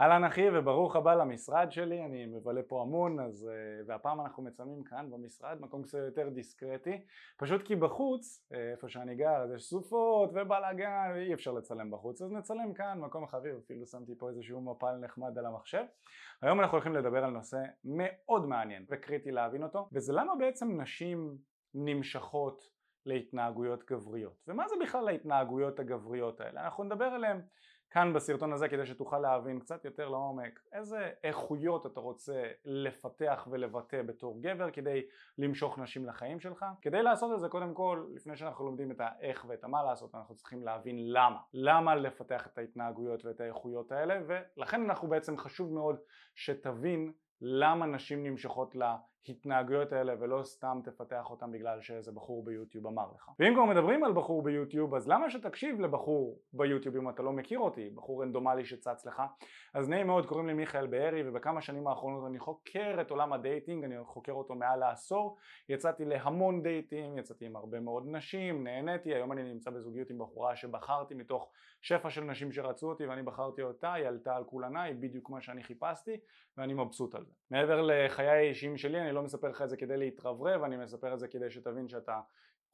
אהלן אחי וברוך הבא למשרד שלי, אני מבלה פה המון, אז והפעם אנחנו מצלמים כאן במשרד, מקום קצת יותר דיסקרטי, פשוט כי בחוץ, איפה שאני גר, אז יש סופות ובלאגן, אי אפשר לצלם בחוץ, אז נצלם כאן, מקום חביב, אפילו שמתי פה איזשהו מפל נחמד על המחשב. היום אנחנו הולכים לדבר על נושא מאוד מעניין וקריטי להבין אותו, וזה למה בעצם נשים נמשכות להתנהגויות גבריות, ומה זה בכלל ההתנהגויות הגבריות האלה, אנחנו נדבר עליהן כאן בסרטון הזה כדי שתוכל להבין קצת יותר לעומק איזה איכויות אתה רוצה לפתח ולבטא בתור גבר כדי למשוך נשים לחיים שלך. כדי לעשות את זה, קודם כל, לפני שאנחנו לומדים את האיך ואת המה לעשות, אנחנו צריכים להבין למה לפתח את ההתנהגויות ואת האיכויות האלה, ולכן אנחנו בעצם חשוב מאוד שתבין למה נשים נמשכות להתנהגויות האלה ולא סתם תפתח אותם בגלל שאיזה בחור ביוטיוב אמר לך. ואם כבר מדברים על בחור ביוטיוב, אז למה שתקשיב לבחור ביוטיוב אם אתה לא מכיר אותי, בחור רנדומלי שצץ לך? אז נעים מאוד, קוראים לי מיכאל בארי, ובכמה שנים האחרונות אני חוקר את עולם הדייטינג, אני חוקר אותו מעל העשור, יצאתי להמון דייטינג, יצאתי עם הרבה מאוד נשים, נהניתי, היום אני נמצא בזוגיות עם בחורה שבחרתי מתוך שפע של נשים שרצו אותי ואני בחרתי אותה, היא עלתה על כולנה, היא בדיוק מה שאני חיפשתי ואני מבסוט על זה. מעבר לחיי האישיים שלי, אני לא מספר לך את זה כדי להתרברב, אני מספר את זה כדי שתבין שאתה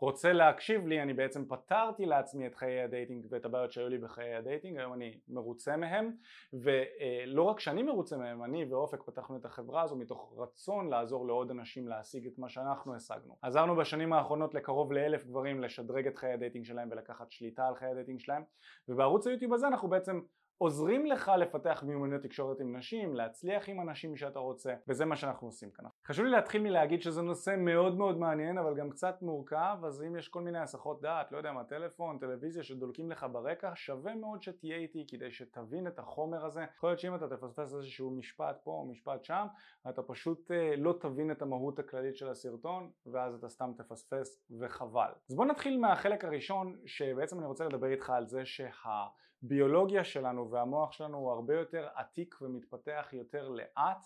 רוצה להקשיב לי. אני בעצם פתרתי לעצמי את חיי הדייטינג ואת הבעיות שהיו לי בחיי הדייטינג, היום אני מרוצה מהם, ולא רק שאני מרוצה מהם, אני ואופק פתחנו את החברה הזו מתוך רצון לעזור לעוד אנשים להשיג את מה שאנחנו השגנו. עזרנו בשנים האחרונות לקרוב ל1,000 גברים לשדרג את חיי הדייטינג שלהם ולקחת שליטה על חיי הדייטינג שלהם, ובערוץ היוטיוב הזה אנחנו בעצם עוזרים לך לפתח מיומנויות תקשורת עם נשים, להצליח עם אנשים שאתה רוצה, וזה מה שאנחנו עושים כאן. חשוב לי להתחיל מלהגיד שזה נושא מאוד מאוד מעניין, אבל גם קצת מורכב, אז אם יש כל מיני הסחות דעת, לא יודע מה, טלפון, טלוויזיה שדולקים לך ברקע, שווה מאוד שתהיה איתי כדי שתבין את החומר הזה. יכול להיות שאם אתה תפספס איזשהו משפט פה או משפט שם, אתה פשוט לא תבין את המהות הכללית של הסרטון, ואז אתה סתם תפספס וחבל. אז בוא נתחיל מהחלק הראשון, שבעצם אני רוצה לדבר איתך על זה שהביולוגיה שלנו והמוח שלנו הוא הרבה יותר עתיק ומתפתח יותר לאט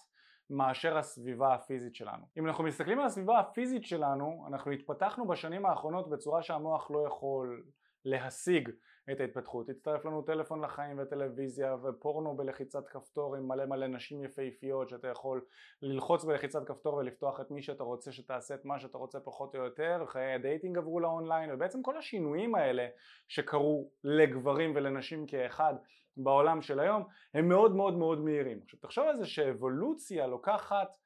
מאשר הסביבה הפיזית שלנו. אם אנחנו מסתכלים על הסביבה הפיזית שלנו, אנחנו התפתחנו בשנים האחרונות בצורה שהמוח לא יכול להשיג את ההתפתחות. הצטרף לנו טלפון לחיים וטלוויזיה ופורנו בלחיצת כפתור עם מלא מלא נשים יפהפיות שאתה יכול ללחוץ בלחיצת כפתור ולפתוח את מי שאתה רוצה שתעשה את מה שאתה רוצה פחות או יותר. חיי הדייטינג עברו לאונליין, ובעצם כל השינויים האלה שקרו לגברים ולנשים כאחד בעולם של היום הם מאוד מאוד מאוד מהירים. עכשיו תחשוב על זה שאבולוציה לוקחת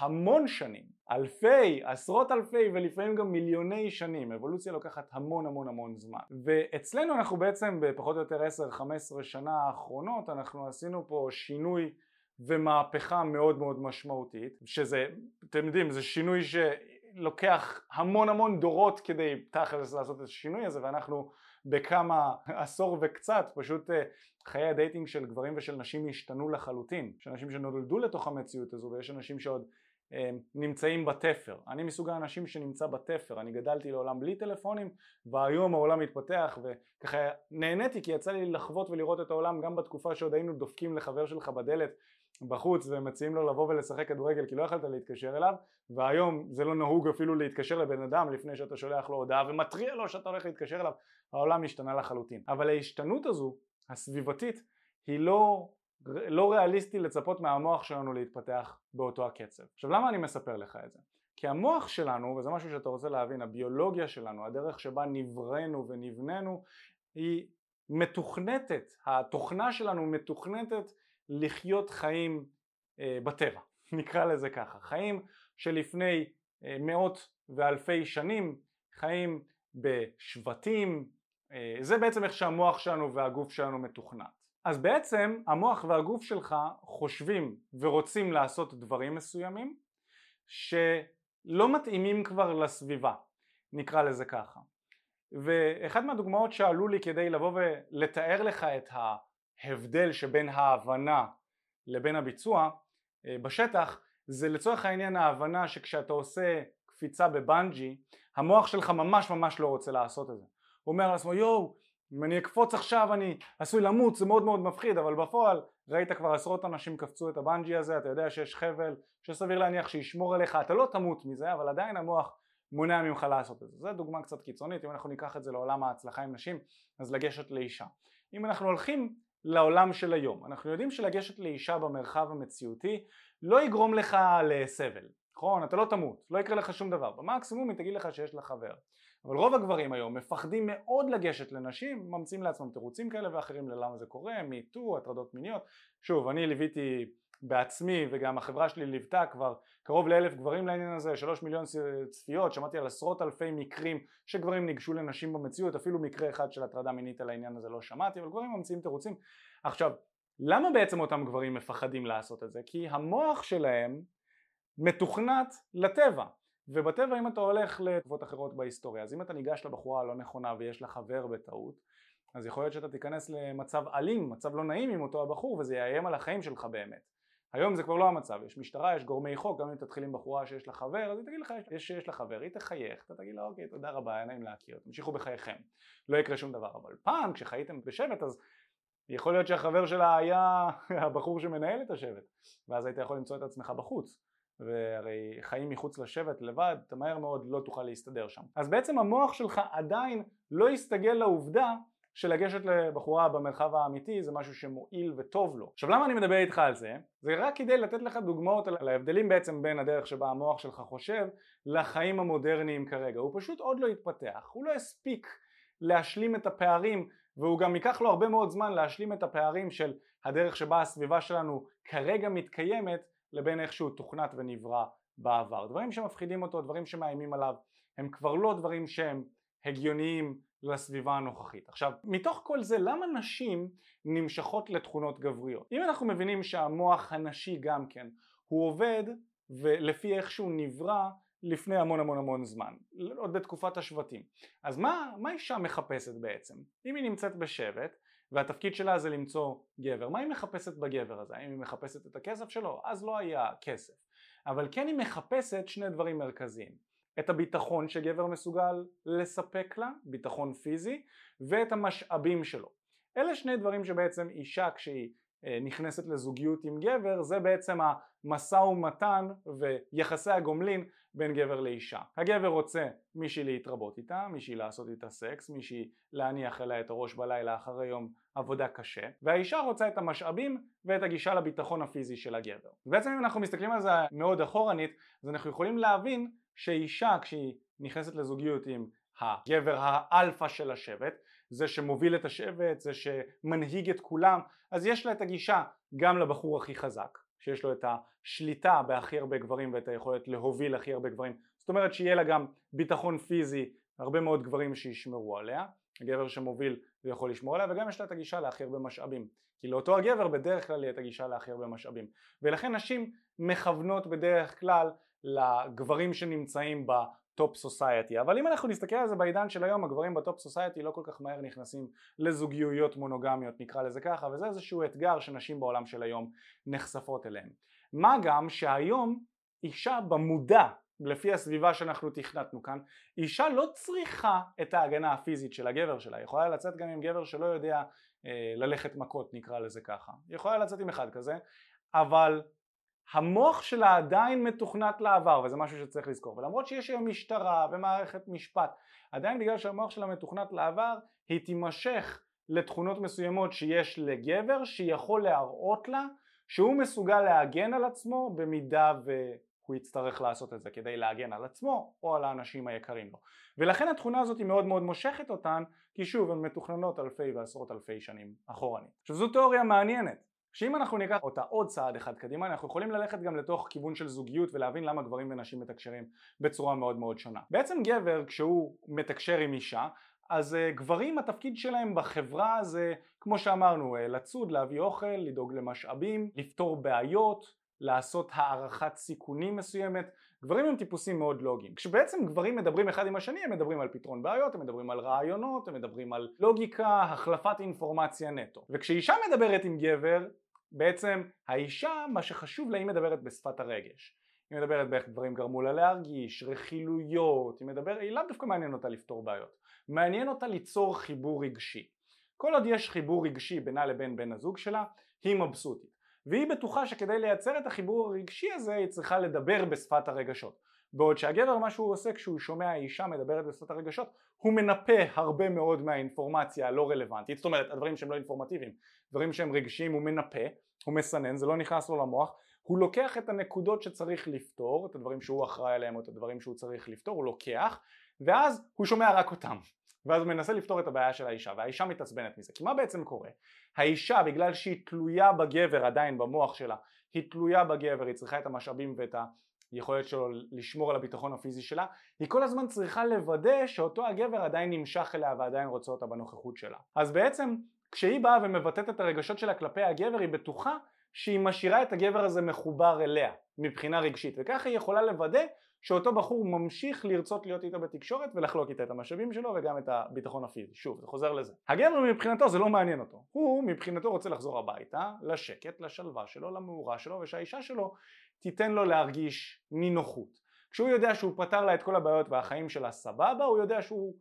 המון שנים, אלפי, עשרות אלפי ולפעמים גם מיליוני שנים. אבולוציה לוקחת המון המון המון זמן, ואצלנו אנחנו בעצם בפחות או יותר 10-15 שנה האחרונות אנחנו עשינו פה שינוי ומהפכה מאוד מאוד משמעותית, שזה, אתם יודעים, זה שינוי שלוקח המון המון דורות כדי תכלס לעשות את השינוי הזה, ואנחנו בכמה עשור וקצת, פשוט חיי הדייטינג של גברים ושל נשים השתנו לחלוטין. יש אנשים שנולדו לתוך המציאות הזו ויש אנשים שעוד נמצאים בתפר. אני מסוג האנשים שנמצא בתפר, אני גדלתי לעולם בלי טלפונים והיום העולם התפתח, וככה נהניתי כי יצא לי לחוות ולראות את העולם גם בתקופה שעוד היינו דופקים לחבר שלך בדלת בחוץ ומציעים לו לבוא ולשחק כדורגל כי לא יכלת להתקשר אליו, והיום זה לא נהוג אפילו להתקשר לבן אדם לפני שאתה שולח לו הודעה ומטריע לו שאתה הולך להתקשר אליו. העולם השתנה לחלוטין, אבל ההשתנות הזו הסביבתית היא לא ריאליסטי לצפות מהמוח שלנו להתפתח באותו הקצב. עכשיו למה אני מספר לך את זה? כי המוח שלנו, וזה משהו שאתה רוצה להבין, הביולוגיה שלנו, הדרך שבה נבראנו ונבננו היא מתוכנתת, התוכנה שלנו מתוכנתת לחיות חיים בטבע, נקרא לזה ככה, חיים שלפני מאות ואלפי שנים, חיים בשבטים, זה בעצם איך שהמוח שלנו והגוף שלנו מתוכנת. אז בעצם המוח והגוף שלך חושבים ורוצים לעשות דברים מסוימים שלא מתאימים כבר לסביבה, נקרא לזה ככה. ואחת מהדוגמאות שעלו לי כדי לבוא ולתאר לך את ההבדל שבין ההבנה לבין הביצוע בשטח, זה לצורך העניין ההבנה שכשאתה עושה קפיצה בבנג'י, המוח שלך ממש ממש לא רוצה לעשות את זה. הוא אומר לעצמו, יואו, אם אני אקפוץ עכשיו אני עשוי למות, זה מאוד מאוד מפחיד, אבל בפועל ראית כבר עשרות אנשים קפצו את הבנג'י הזה, אתה יודע שיש חבל שסביר להניח שישמור עליך, אתה לא תמות מזה, אבל עדיין המוח מונע ממך לעשות את זה. זו דוגמה קצת קיצונית. אם אנחנו ניקח את זה לעולם ההצלחה עם נשים, אז לגשת לאישה. אם אנחנו הולכים לעולם של היום. אנחנו יודעים שלגשת לאישה במרחב המציאותי לא יגרום לך לסבל, נכון? אתה לא תמות, לא יקרה לך שום דבר, במקסימום היא תגיד לך שיש לה חבר. אבל רוב הגברים היום מפחדים מאוד לגשת לנשים, ממציאים לעצמם תירוצים כאלה ואחרים ללמה זה קורה, מיטו, הטרדות מיניות. שוב, אני ליוויתי בעצמי וגם החברה שלי ליוותה כבר קרוב ל1,000 גברים לעניין הזה, 3 מיליון צפיות, שמעתי על עשרות אלפי מקרים שגברים ניגשו לנשים במציאות, אפילו מקרה אחד של הטרדה מינית על העניין הזה לא שמעתי, אבל גברים ממציאים תירוצים. עכשיו, למה בעצם אותם גברים מפחדים לעשות את זה? כי המוח שלהם מתוכנת לטבע. ובטבע אם אתה הולך לתקופות אחרות בהיסטוריה, אז אם אתה ניגש לבחורה הלא נכונה ויש לה חבר בטעות, אז יכול להיות שאתה תיכנס למצב אלים, מצב לא נעים עם אותו הבחור, וזה יאיים על החיים שלך באמת. היום זה כבר לא המצב, יש משטרה, יש גורמי חוק, גם אם תתחיל עם בחורה שיש לה חבר, אז היא תגיד לך שיש לה חבר, היא תחייך, אתה תגיד לה אוקיי, תודה רבה, היה נעים להכיר, תמשיכו בחייכם, לא יקרה שום דבר. אבל פעם כשחייתם בשבט, אז יכול להיות שהחבר שלה היה הבחור שמנהל את השבט, ואז היית יכול למצוא את עצמך בחוץ. והרי חיים מחוץ לשבט לבד, אתה מהר מאוד לא תוכל להסתדר שם. אז בעצם המוח שלך עדיין לא יסתגל לעובדה שלגשת לבחורה במרחב האמיתי זה משהו שמועיל וטוב לו. עכשיו למה אני מדבר איתך על זה? זה רק כדי לתת לך דוגמאות על ההבדלים בעצם בין הדרך שבה המוח שלך חושב לחיים המודרניים כרגע. הוא פשוט עוד לא התפתח, הוא לא הספיק להשלים את הפערים, והוא גם ייקח לו הרבה מאוד זמן להשלים את הפערים של הדרך שבה הסביבה שלנו כרגע מתקיימת לבין איכשהו תוכנת ונברא בעבר. דברים שמפחידים אותו, דברים שמאיימים עליו, הם כבר לא דברים שהם הגיוניים לסביבה הנוכחית. עכשיו, מתוך כל זה, למה נשים נמשכות לתכונות גבריות? אם אנחנו מבינים שהמוח הנשי גם כן, הוא עובד ולפי איכשהו נברא לפני המון המון המון זמן, עוד בתקופת השבטים. אז מה אישה מחפשת בעצם? אם היא נמצאת בשבט, והתפקיד שלה זה למצוא גבר. מה היא מחפשת בגבר הזה? האם היא מחפשת את הכסף שלו? אז לא היה כסף. אבל כן היא מחפשת שני דברים מרכזיים. את הביטחון שגבר מסוגל לספק לה, ביטחון פיזי, ואת המשאבים שלו. אלה שני דברים שבעצם אישה כשהיא נכנסת לזוגיות עם גבר, זה בעצם המשא ומתן ויחסי הגומלין בין גבר לאישה. הגבר רוצה מישהי להתרבות איתה, מישהי לעשות איתה סקס, מישהי להניח אליה את הראש בלילה אחרי יום עבודה קשה, והאישה רוצה את המשאבים ואת הגישה לביטחון הפיזי של הגבר. בעצם אם אנחנו מסתכלים על זה מאוד אחורנית, אז אנחנו יכולים להבין שאישה כשהיא נכנסת לזוגיות עם הגבר האלפא של השבט, זה שמוביל את השבט, זה שמנהיג את כולם, אז יש לה את הגישה גם לבחור הכי חזק, שיש לו את השליטה בהכי הרבה גברים ואת היכולת להוביל הכי הרבה גברים. זאת אומרת שיהיה לה גם ביטחון פיזי, הרבה מאוד גברים שישמרו עליה, הגבר שמוביל הוא יכול לשמור עליה, וגם יש לה את הגישה להכי הרבה משאבים, כי לאותו הגבר בדרך כלל היא את הגישה להכי הרבה משאבים, ולכן נשים מכוונות בדרך כלל לגברים שנמצאים בה טופ סוסייטי. אבל אם אנחנו נסתכל על זה בעידן של היום, הגברים בטופ סוסייטי לא כל כך מהר נכנסים לזוגיויות מונוגמיות, נקרא לזה ככה, וזה איזשהו אתגר שנשים בעולם של היום נחשפות אליהם. מה גם שהיום אישה במודע, לפי הסביבה שאנחנו תכנתנו כאן, אישה לא צריכה את ההגנה הפיזית של הגבר שלה, היא יכולה לצאת גם עם גבר שלא יודע ללכת מכות, נקרא לזה ככה, היא יכולה לצאת עם אחד כזה, אבל המוח שלה עדיין מתוכנת לעבר, וזה משהו שצריך לזכור. ולמרות שיש היום משטרה ומערכת משפט, עדיין בגלל שהמוח שלה מתוכנת לעבר, היא תימשך לתכונות מסוימות שיש לגבר שיכול להראות לה שהוא מסוגל להגן על עצמו במידה והוא יצטרך לעשות את זה כדי להגן על עצמו או על האנשים היקרים לו. ולכן התכונה הזאת היא מאוד מאוד מושכת אותן, כי שוב הן מתוכננות אלפי ועשרות אלפי שנים אחורנית. עכשיו זו תיאוריה מעניינת. שאם אנחנו ניקח אותה עוד צעד אחד קדימה, אנחנו יכולים ללכת גם לתוך כיוון של זוגיות ולהבין למה גברים ונשים מתקשרים בצורה מאוד מאוד שונה. בעצם גבר כשהוא מתקשר עם אישה, אז גברים התפקיד שלהם בחברה זה כמו שאמרנו, לצוד, להביא אוכל, לדאוג למשאבים, לפתור בעיות, לעשות הערכת סיכונים מסוימת. גברים הם טיפוסים מאוד לוגיים. כשבעצם גברים מדברים אחד עם השני, הם מדברים על פתרון בעיות, הם מדברים על רעיונות, הם מדברים על לוגיקה, החלפת אינפורמציה נטו. וכשאישה מדברת עם גבר, בעצם האישה, מה שחשוב לה, היא מדברת בשפת הרגש. היא מדברת באיך דברים גרמו לה להרגיש, רכילויות, היא לאו דווקא מעניין אותה לפתור בעיות. מעניין אותה ליצור חיבור רגשי. כל עוד יש חיבור רגשי בינה לבין בן הזוג שלה, היא מבסוטית. והיא בטוחה שכדי לייצר את החיבור הרגשי הזה היא צריכה לדבר בשפת הרגשות. בעוד שהגבר מה שהוא עושה כשהוא שומע אישה מדברת בשפת הרגשות, הוא מנפה הרבה מאוד מהאינפורמציה הלא רלוונטית, זאת אומרת הדברים שהם לא אינפורמטיביים, דברים שהם רגשיים הוא מנפה, הוא מסנן, זה לא נכנס לו למוח, הוא לוקח את הנקודות שצריך לפתור, את הדברים שהוא אחראי עליהם או את הדברים שהוא צריך לפתור, הוא לוקח, ואז הוא שומע רק אותם. ואז הוא מנסה לפתור את הבעיה של האישה, והאישה מתעצבנת מזה. כי מה בעצם קורה? האישה, בגלל שהיא תלויה בגבר עדיין במוח שלה, היא תלויה בגבר, היא צריכה את המשאבים ואת היכולת שלו לשמור על הביטחון הפיזי שלה, היא כל הזמן צריכה לוודא שאותו הגבר עדיין נמשך אליה ועדיין רוצה אותה בנוכחות שלה. אז בעצם, כשהיא באה ומבטאת את הרגשות שלה כלפי הגבר, היא בטוחה שהיא משאירה את הגבר הזה מחובר אליה מבחינה רגשית, וככה היא יכולה לוודא שאותו בחור ממשיך לרצות להיות איתה בתקשורת ולחלוק איתה את המשאבים שלו וגם את הביטחון הפיזי. שוב, זה חוזר לזה. הגבר מבחינתו זה לא מעניין אותו. הוא מבחינתו רוצה לחזור הביתה, לשקט, לשלווה שלו, למאורה שלו, ושהאישה שלו תיתן לו להרגיש נינוחות. כשהוא יודע שהוא פתר לה את כל הבעיות והחיים שלה סבבה, הוא יודע שהוא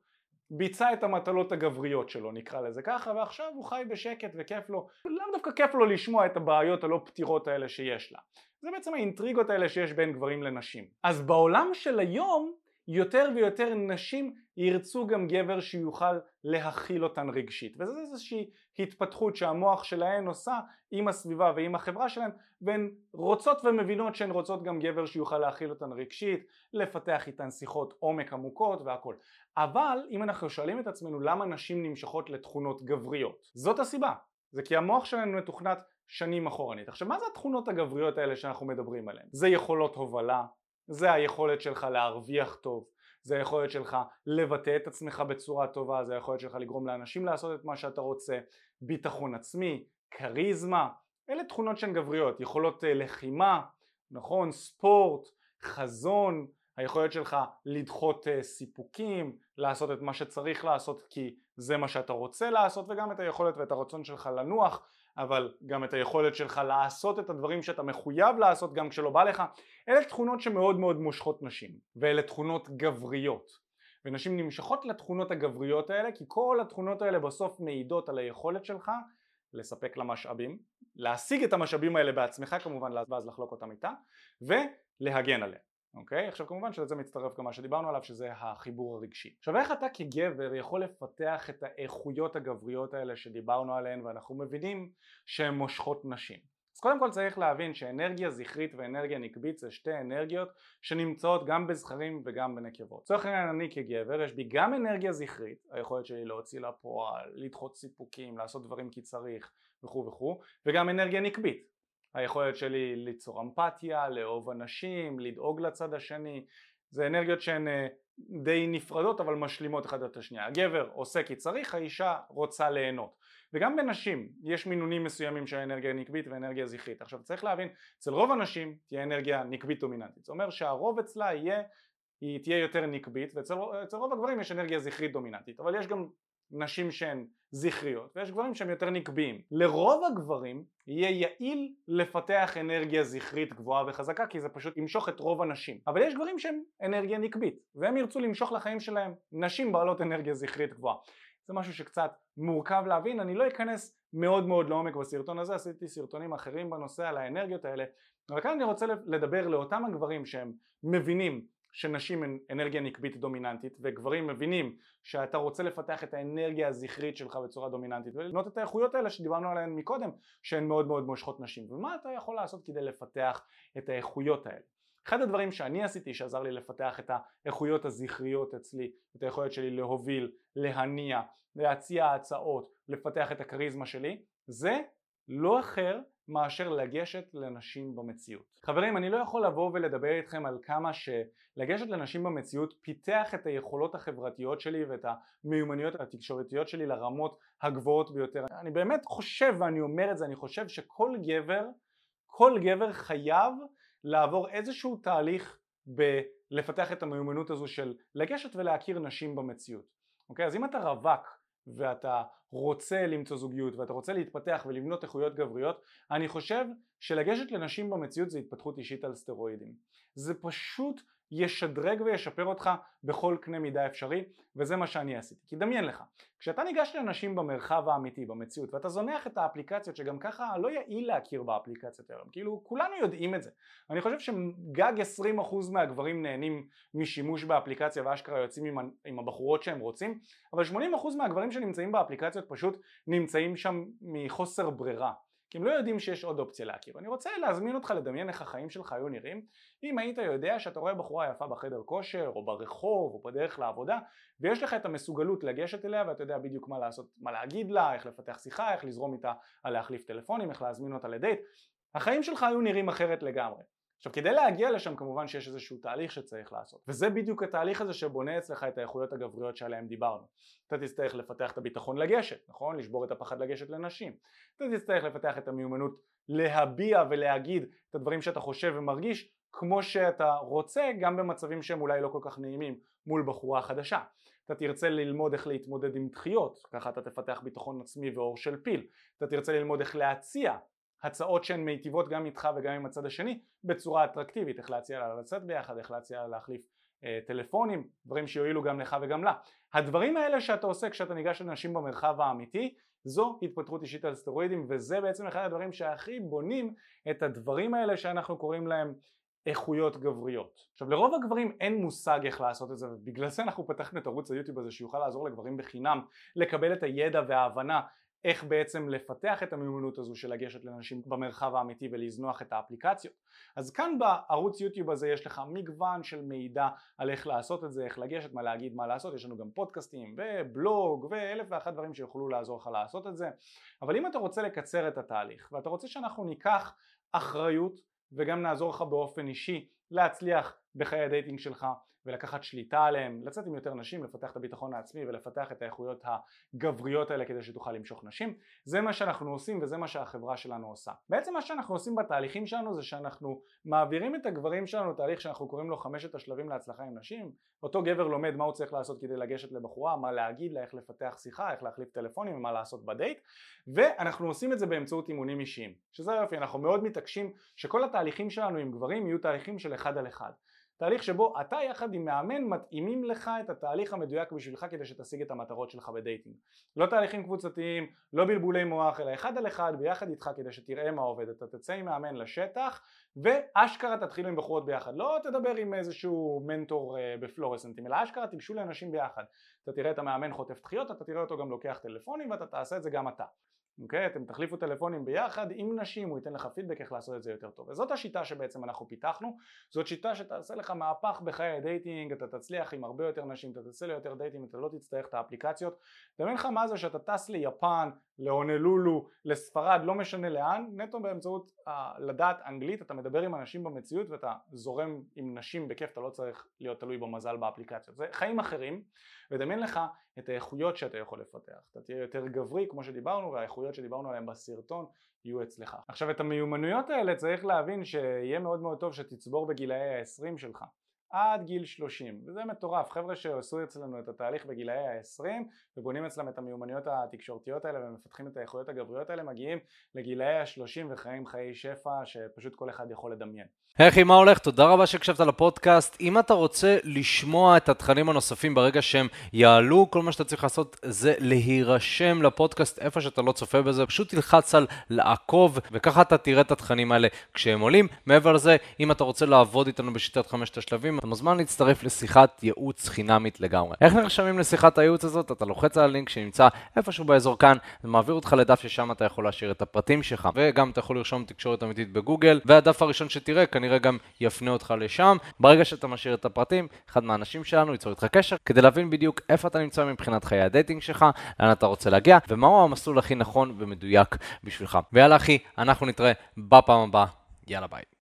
ביצע את המטלות הגבריות שלו, נקרא לזה ככה, ועכשיו הוא חי בשקט וכיף לו. למה דווקא כיף לו לשמוע את הבעיות הלא פתירות האלה שיש לה? זה בעצם האינטריגות האלה שיש בין גברים לנשים. אז בעולם של היום, יותר ויותר נשים ירצו גם גבר שיוכל להכיל אותן רגשית. וזו איזושהי התפתחות שהמוח שלהן עושה עם הסביבה ועם החברה שלהן, והן רוצות ומבינות שהן רוצות גם גבר שיוכל להכיל אותן רגשית, לפתח איתן שיחות עומק עמוקות והכל. אבל אם אנחנו שואלים את עצמנו למה נשים נמשכות לתכונות גבריות, זאת הסיבה. זה כי המוח שלנו מתוכנת שנים אחורנית. עכשיו, מה זה התכונות הגבריות האלה שאנחנו מדברים עליהן? זה יכולות הובלה, זה היכולת שלך להרוויח טוב, זה היכולת שלך לבטא את עצמך בצורה טובה, זה היכולת שלך לגרום לאנשים לעשות את מה שאתה רוצה, ביטחון עצמי, קריזמה, אלה תכונות שהן גבריות, יכולות לחימה, נכון, ספורט, חזון, היכולת שלך לדחות סיפוקים, לעשות את מה שצריך לעשות כי זה מה שאתה רוצה לעשות, וגם את היכולת ואת הרצון שלך לנוח, אבל גם את היכולת שלך לעשות את הדברים שאתה מחויב לעשות גם כשלא בא לך. אלה תכונות שמאוד מאוד מושכות נשים, ואלה תכונות גבריות, ונשים נמשכות לתכונות הגבריות האלה כי כל התכונות האלה בסוף מעידות על היכולת שלך לספק למשאבים, להשיג את המשאבים האלה בעצמך כמובן, ואז לחלוק אותם איתה ולהגן עליהם. אוקיי? עכשיו כמובן שזה מצטרף למה שדיברנו עליו, שזה החיבור הרגשי. עכשיו, איך אתה כגבר יכול לפתח את האיכויות הגבריות האלה שדיברנו עליהן ואנחנו מבינים שהן מושכות נשים? אז קודם כל צריך להבין שאנרגיה זכרית ואנרגיה נקבית זה שתי אנרגיות שנמצאות גם בזכרים וגם בנקבות. לצורך העניין, אני כגבר יש בי גם אנרגיה זכרית, היכולת שלי להוציא לפועל, לדחות סיפוקים, לעשות דברים כי צריך וכו' וכו', וגם אנרגיה נקבית, היכולת שלי ליצור אמפתיה, לאהוב אנשים, לדאוג לצד השני. זה אנרגיות שהן די נפרדות אבל משלימות אחת את השנייה. הגבר עושה כי צריך, האישה רוצה ליהנות. וגם בנשים יש מינונים מסוימים של אנרגיה נקבית ואנרגיה זכרית. עכשיו צריך להבין, אצל רוב הנשים תהיה אנרגיה נקבית דומיננטית. זאת אומרת שהרוב אצלה היא תהיה יותר נקבית, ואצל רוב הגברים יש אנרגיה זכרית דומיננטית. אבל יש גם נשים שהן זכריות ויש גברים שהם יותר נקביים. לרוב הגברים יהיה יעיל לפתח אנרגיה זכרית גבוהה וחזקה כי זה פשוט ימשוך את רוב הנשים, אבל יש גברים שהם אנרגיה נקבית והם ירצו למשוך לחיים שלהם נשים בעלות אנרגיה זכרית גבוהה. זה משהו שקצת מורכב להבין, אני לא אכנס מאוד מאוד לעומק בסרטון הזה, עשיתי סרטונים אחרים בנושא על האנרגיות האלה, אבל כאן אני רוצה לדבר לאותם הגברים שהם מבינים שנשים הן אנרגיה נקבית דומיננטית וגברים מבינים שאתה רוצה לפתח את האנרגיה הזכרית שלך בצורה דומיננטית ולבנות את האיכויות האלה שדיברנו עליהן מקודם שהן מאוד מאוד מושכות נשים. ומה אתה יכול לעשות כדי לפתח את האיכויות האלה? אחד הדברים שאני עשיתי שעזר לי לפתח את האיכויות הזכריות אצלי, את היכולת שלי להוביל, להניע, להציע הצעות, לפתח את הקריזמה שלי, זה לא אחר מאשר לגשת לנשים במציאות. חברים, אני לא יכול לבוא ולדבר איתכם על כמה שלגשת לנשים במציאות פיתח את היכולות החברתיות שלי ואת המיומנויות התקשורתיות שלי לרמות הגבוהות ביותר. אני באמת חושב, ואני אומר את זה, אני חושב שכל גבר חייב לעבור איזשהו תהליך בלפתח את המיומנות הזו של לגשת ולהכיר נשים במציאות. אוקיי? אז אם אתה רווק ואתה רוצה למצוא זוגיות ואתה רוצה להתפתח ולבנות איכויות גבריות, אני חושב שלגשת לנשים במציאות זה התפתחות אישית על סטרואידים. זה פשוט ישדרג וישפר אותך בכל קנה מידה אפשרי, וזה מה שאני עשיתי. כי דמיין לך, כשאתה ניגש לאנשים במרחב האמיתי, במציאות, ואתה זונח את האפליקציות, שגם ככה לא יעיל להכיר באפליקציות האלה, כאילו כולנו יודעים את זה. אני חושב שגג 20% מהגברים נהנים משימוש באפליקציה ואשכרה יוצאים עם הבחורות שהם רוצים, אבל 80% מהגברים שנמצאים באפליקציות פשוט נמצאים שם מחוסר ברירה. כי הם לא יודעים שיש עוד אופציה להכיר. אני רוצה להזמין אותך לדמיין איך החיים שלך היו נראים, אם היית יודע שאתה רואה בחורה יפה בחדר כושר, או ברחוב, או בדרך לעבודה, ויש לך את המסוגלות לגשת אליה, ואתה יודע בדיוק מה לעשות, מה להגיד לה, איך לפתח שיחה, איך לזרום איתה על להחליף טלפונים, איך להזמין אותה לדייט. החיים שלך היו נראים אחרת לגמרי. עכשיו, כדי להגיע לשם, כמובן שיש איזשהו תהליך שצריך לעשות. וזה בדיוק התהליך הזה שבונה אצלך את האיכויות הגבריות שעליהם דיברנו. אתה תצטרך לפתח את הביטחון לגשת, נכון? לשבור את הפחד לגשת לנשים. אתה תצטרך לפתח את המיומנות להביע ולהגיד את הדברים שאתה חושב ומרגיש, כמו שאתה רוצה, גם במצבים שהם אולי לא כל כך נעימים, מול בחורה חדשה. אתה תרצה ללמוד איך להתמודד עם דחיות, ככה אתה תפתח ביטחון עצמי ואור של פיל. אתה תרצה ללמוד איך להציע הצעות שהן מיטיבות גם איתך וגם עם הצד השני בצורה אטרקטיבית, איך להציע לה לצאת ביחד, איך להציע לה להחליף טלפונים, דברים שיועילו גם לך וגם לה. הדברים האלה שאתה עושה כשאתה ניגש לאנשים במרחב האמיתי, זו התפתחות אישית על סטרואידים, וזה בעצם אחד הדברים שהכי בונים את הדברים האלה שאנחנו קוראים להם איכויות גבריות. עכשיו, לרוב הגברים אין מושג איך לעשות את זה, ובגלל זה אנחנו פתחנו את ערוץ היוטיוב הזה שיוכל לעזור לגברים בחינם לקבל את הידע וההבנה איך בעצם לפתח את המיומנות הזו של לגשת לאנשים במרחב האמיתי ולהזנוח את האפליקציות. אז כאן בערוץ יוטיוב הזה יש לך מגוון של מידע על איך לעשות את זה, איך לגשת, מה להגיד, מה לעשות. יש לנו גם פודקאסטים ובלוג ואלף ואחת דברים שיוכלו לעזור לך לעשות את זה. אבל אם אתה רוצה לקצר את התהליך ואתה רוצה שאנחנו ניקח אחריות וגם נעזור לך באופן אישי להצליח בחיי הדייטינג שלך ולקחת שליטה עליהם, לצאת עם יותר נשים, לפתח את הביטחון העצמי ולפתח את האיכויות הגבריות האלה כדי שתוכל למשוך נשים, זה מה שאנחנו עושים וזה מה שהחברה שלנו עושה. בעצם מה שאנחנו עושים בתהליכים שלנו זה שאנחנו מעבירים את הגברים שלנו תהליך שאנחנו קוראים לו 5 השלבים להצלחה עם נשים. אותו גבר לומד מה הוא צריך לעשות כדי לגשת לבחורה, מה להגיד לה, איך לפתח שיחה, איך להחליף טלפונים ומה לעשות בדייט, ואנחנו עושים את זה באמצעות אימונים אישיים, שזה יופי. אנחנו מאוד מתעקשים שכל התהליכים שלנו עם גברים יהיו תהליכים של 1 על 1, תהליך שבו אתה יחד עם מאמן מתאימים לך את התהליך המדויק בשבילך כדי שתשיג את המטרות שלך בדייטינג. לא תהליכים קבוצתיים, לא בלבולי מוח, אלא 1 על 1 ביחד איתך כדי שתראה מה עובד. אתה תצא עם מאמן לשטח ואשכרה תתחילו עם בחורות ביחד. לא תדבר עם איזשהו מנטור בפלורסנטים, אלא אשכרה תיגשו לאנשים ביחד. אתה תראה את המאמן חוטף דחיות, אתה תראה אותו גם לוקח טלפונים ואתה תעשה את זה גם אתה. אוקיי? אתם תחליפו טלפונים ביחד עם נשים, הוא ייתן לך פידבק איך לעשות את זה יותר טוב. וזאת השיטה שבעצם אנחנו פיתחנו, זאת שיטה שתעשה לך מהפך בחיי הדייטינג, אתה תצליח עם הרבה יותר נשים, אתה תצא ליותר דייטינג, אתה לא תצטרך את האפליקציות. דמיין לך מה זה שאתה טס ליפן, להונלולו, לספרד, לא משנה לאן, נטו באמצעות לדעת אנגלית, אתה מדבר עם אנשים במציאות ואתה זורם עם נשים בכיף, אתה לא צריך להיות תלוי במזל באפליקציות. זה חיים אחרים, ודמיין לך את האיכויות שאתה יכול לפתח. אתה תהיה יותר גברי, כמו שדיברנו, והאיכויות שדיברנו עליהן בסרטון יהיו אצלך. עכשיו, את המיומנויות האלה צריך להבין שיהיה מאוד מאוד טוב שתצבור בגילאי ה-20 שלך. עד גיל 30, וזה מטורף. חבר'ה שעשו אצלנו את התהליך בגילאי ה-20 ובונים אצלם את המיומנויות התקשורתיות האלה ומפתחים את האיכויות הגבריות האלה, מגיעים לגילאי ה-30 וחיים חיי שפע שפשוט כל אחד יכול לדמיין. היי, מה הולך? תודה רבה שקשבת לפודקאסט. אם אתה רוצה לשמוע את התכנים הנוספים ברגע שהם יעלו, כל מה שאתה צריך לעשות זה להירשם לפודקאסט איפה שאתה לא צופה בזה, פשוט תלחץ על לעקוב וככה אתה תראה את התכנים האלה כשהם עולים. מעבר לזה, אם אתה רוצה לעבוד איתנו בשיטת 5 השלבים, אתה מוזמן להצטרף לשיחת ייעוץ חינמית לגמרי. איך נרשמים לשיחת הייעוץ הזאת? אתה לוחץ על הלינק שנמצא איפשהו באזור כאן, זה מעביר אותך לדף ששם אתה יכול להשאיר את הפרטים שלך, וגם אתה יכול לרשום תקשורת אמיתית בגוגל, והדף הראשון שתראה כנראה גם יפנה אותך לשם. ברגע שאתה משאיר את הפרטים, אחד מהאנשים שלנו ייצור איתך קשר, כדי להבין בדיוק איפה אתה נמצא מבחינת חיי הדייטינג שלך, לאן אתה רוצה להגיע, ומהו המסלול הכי נכון ומדויק בשבילך. ויאללה אחי, אנחנו נתראה בפעם הבאה. יאללה ביי.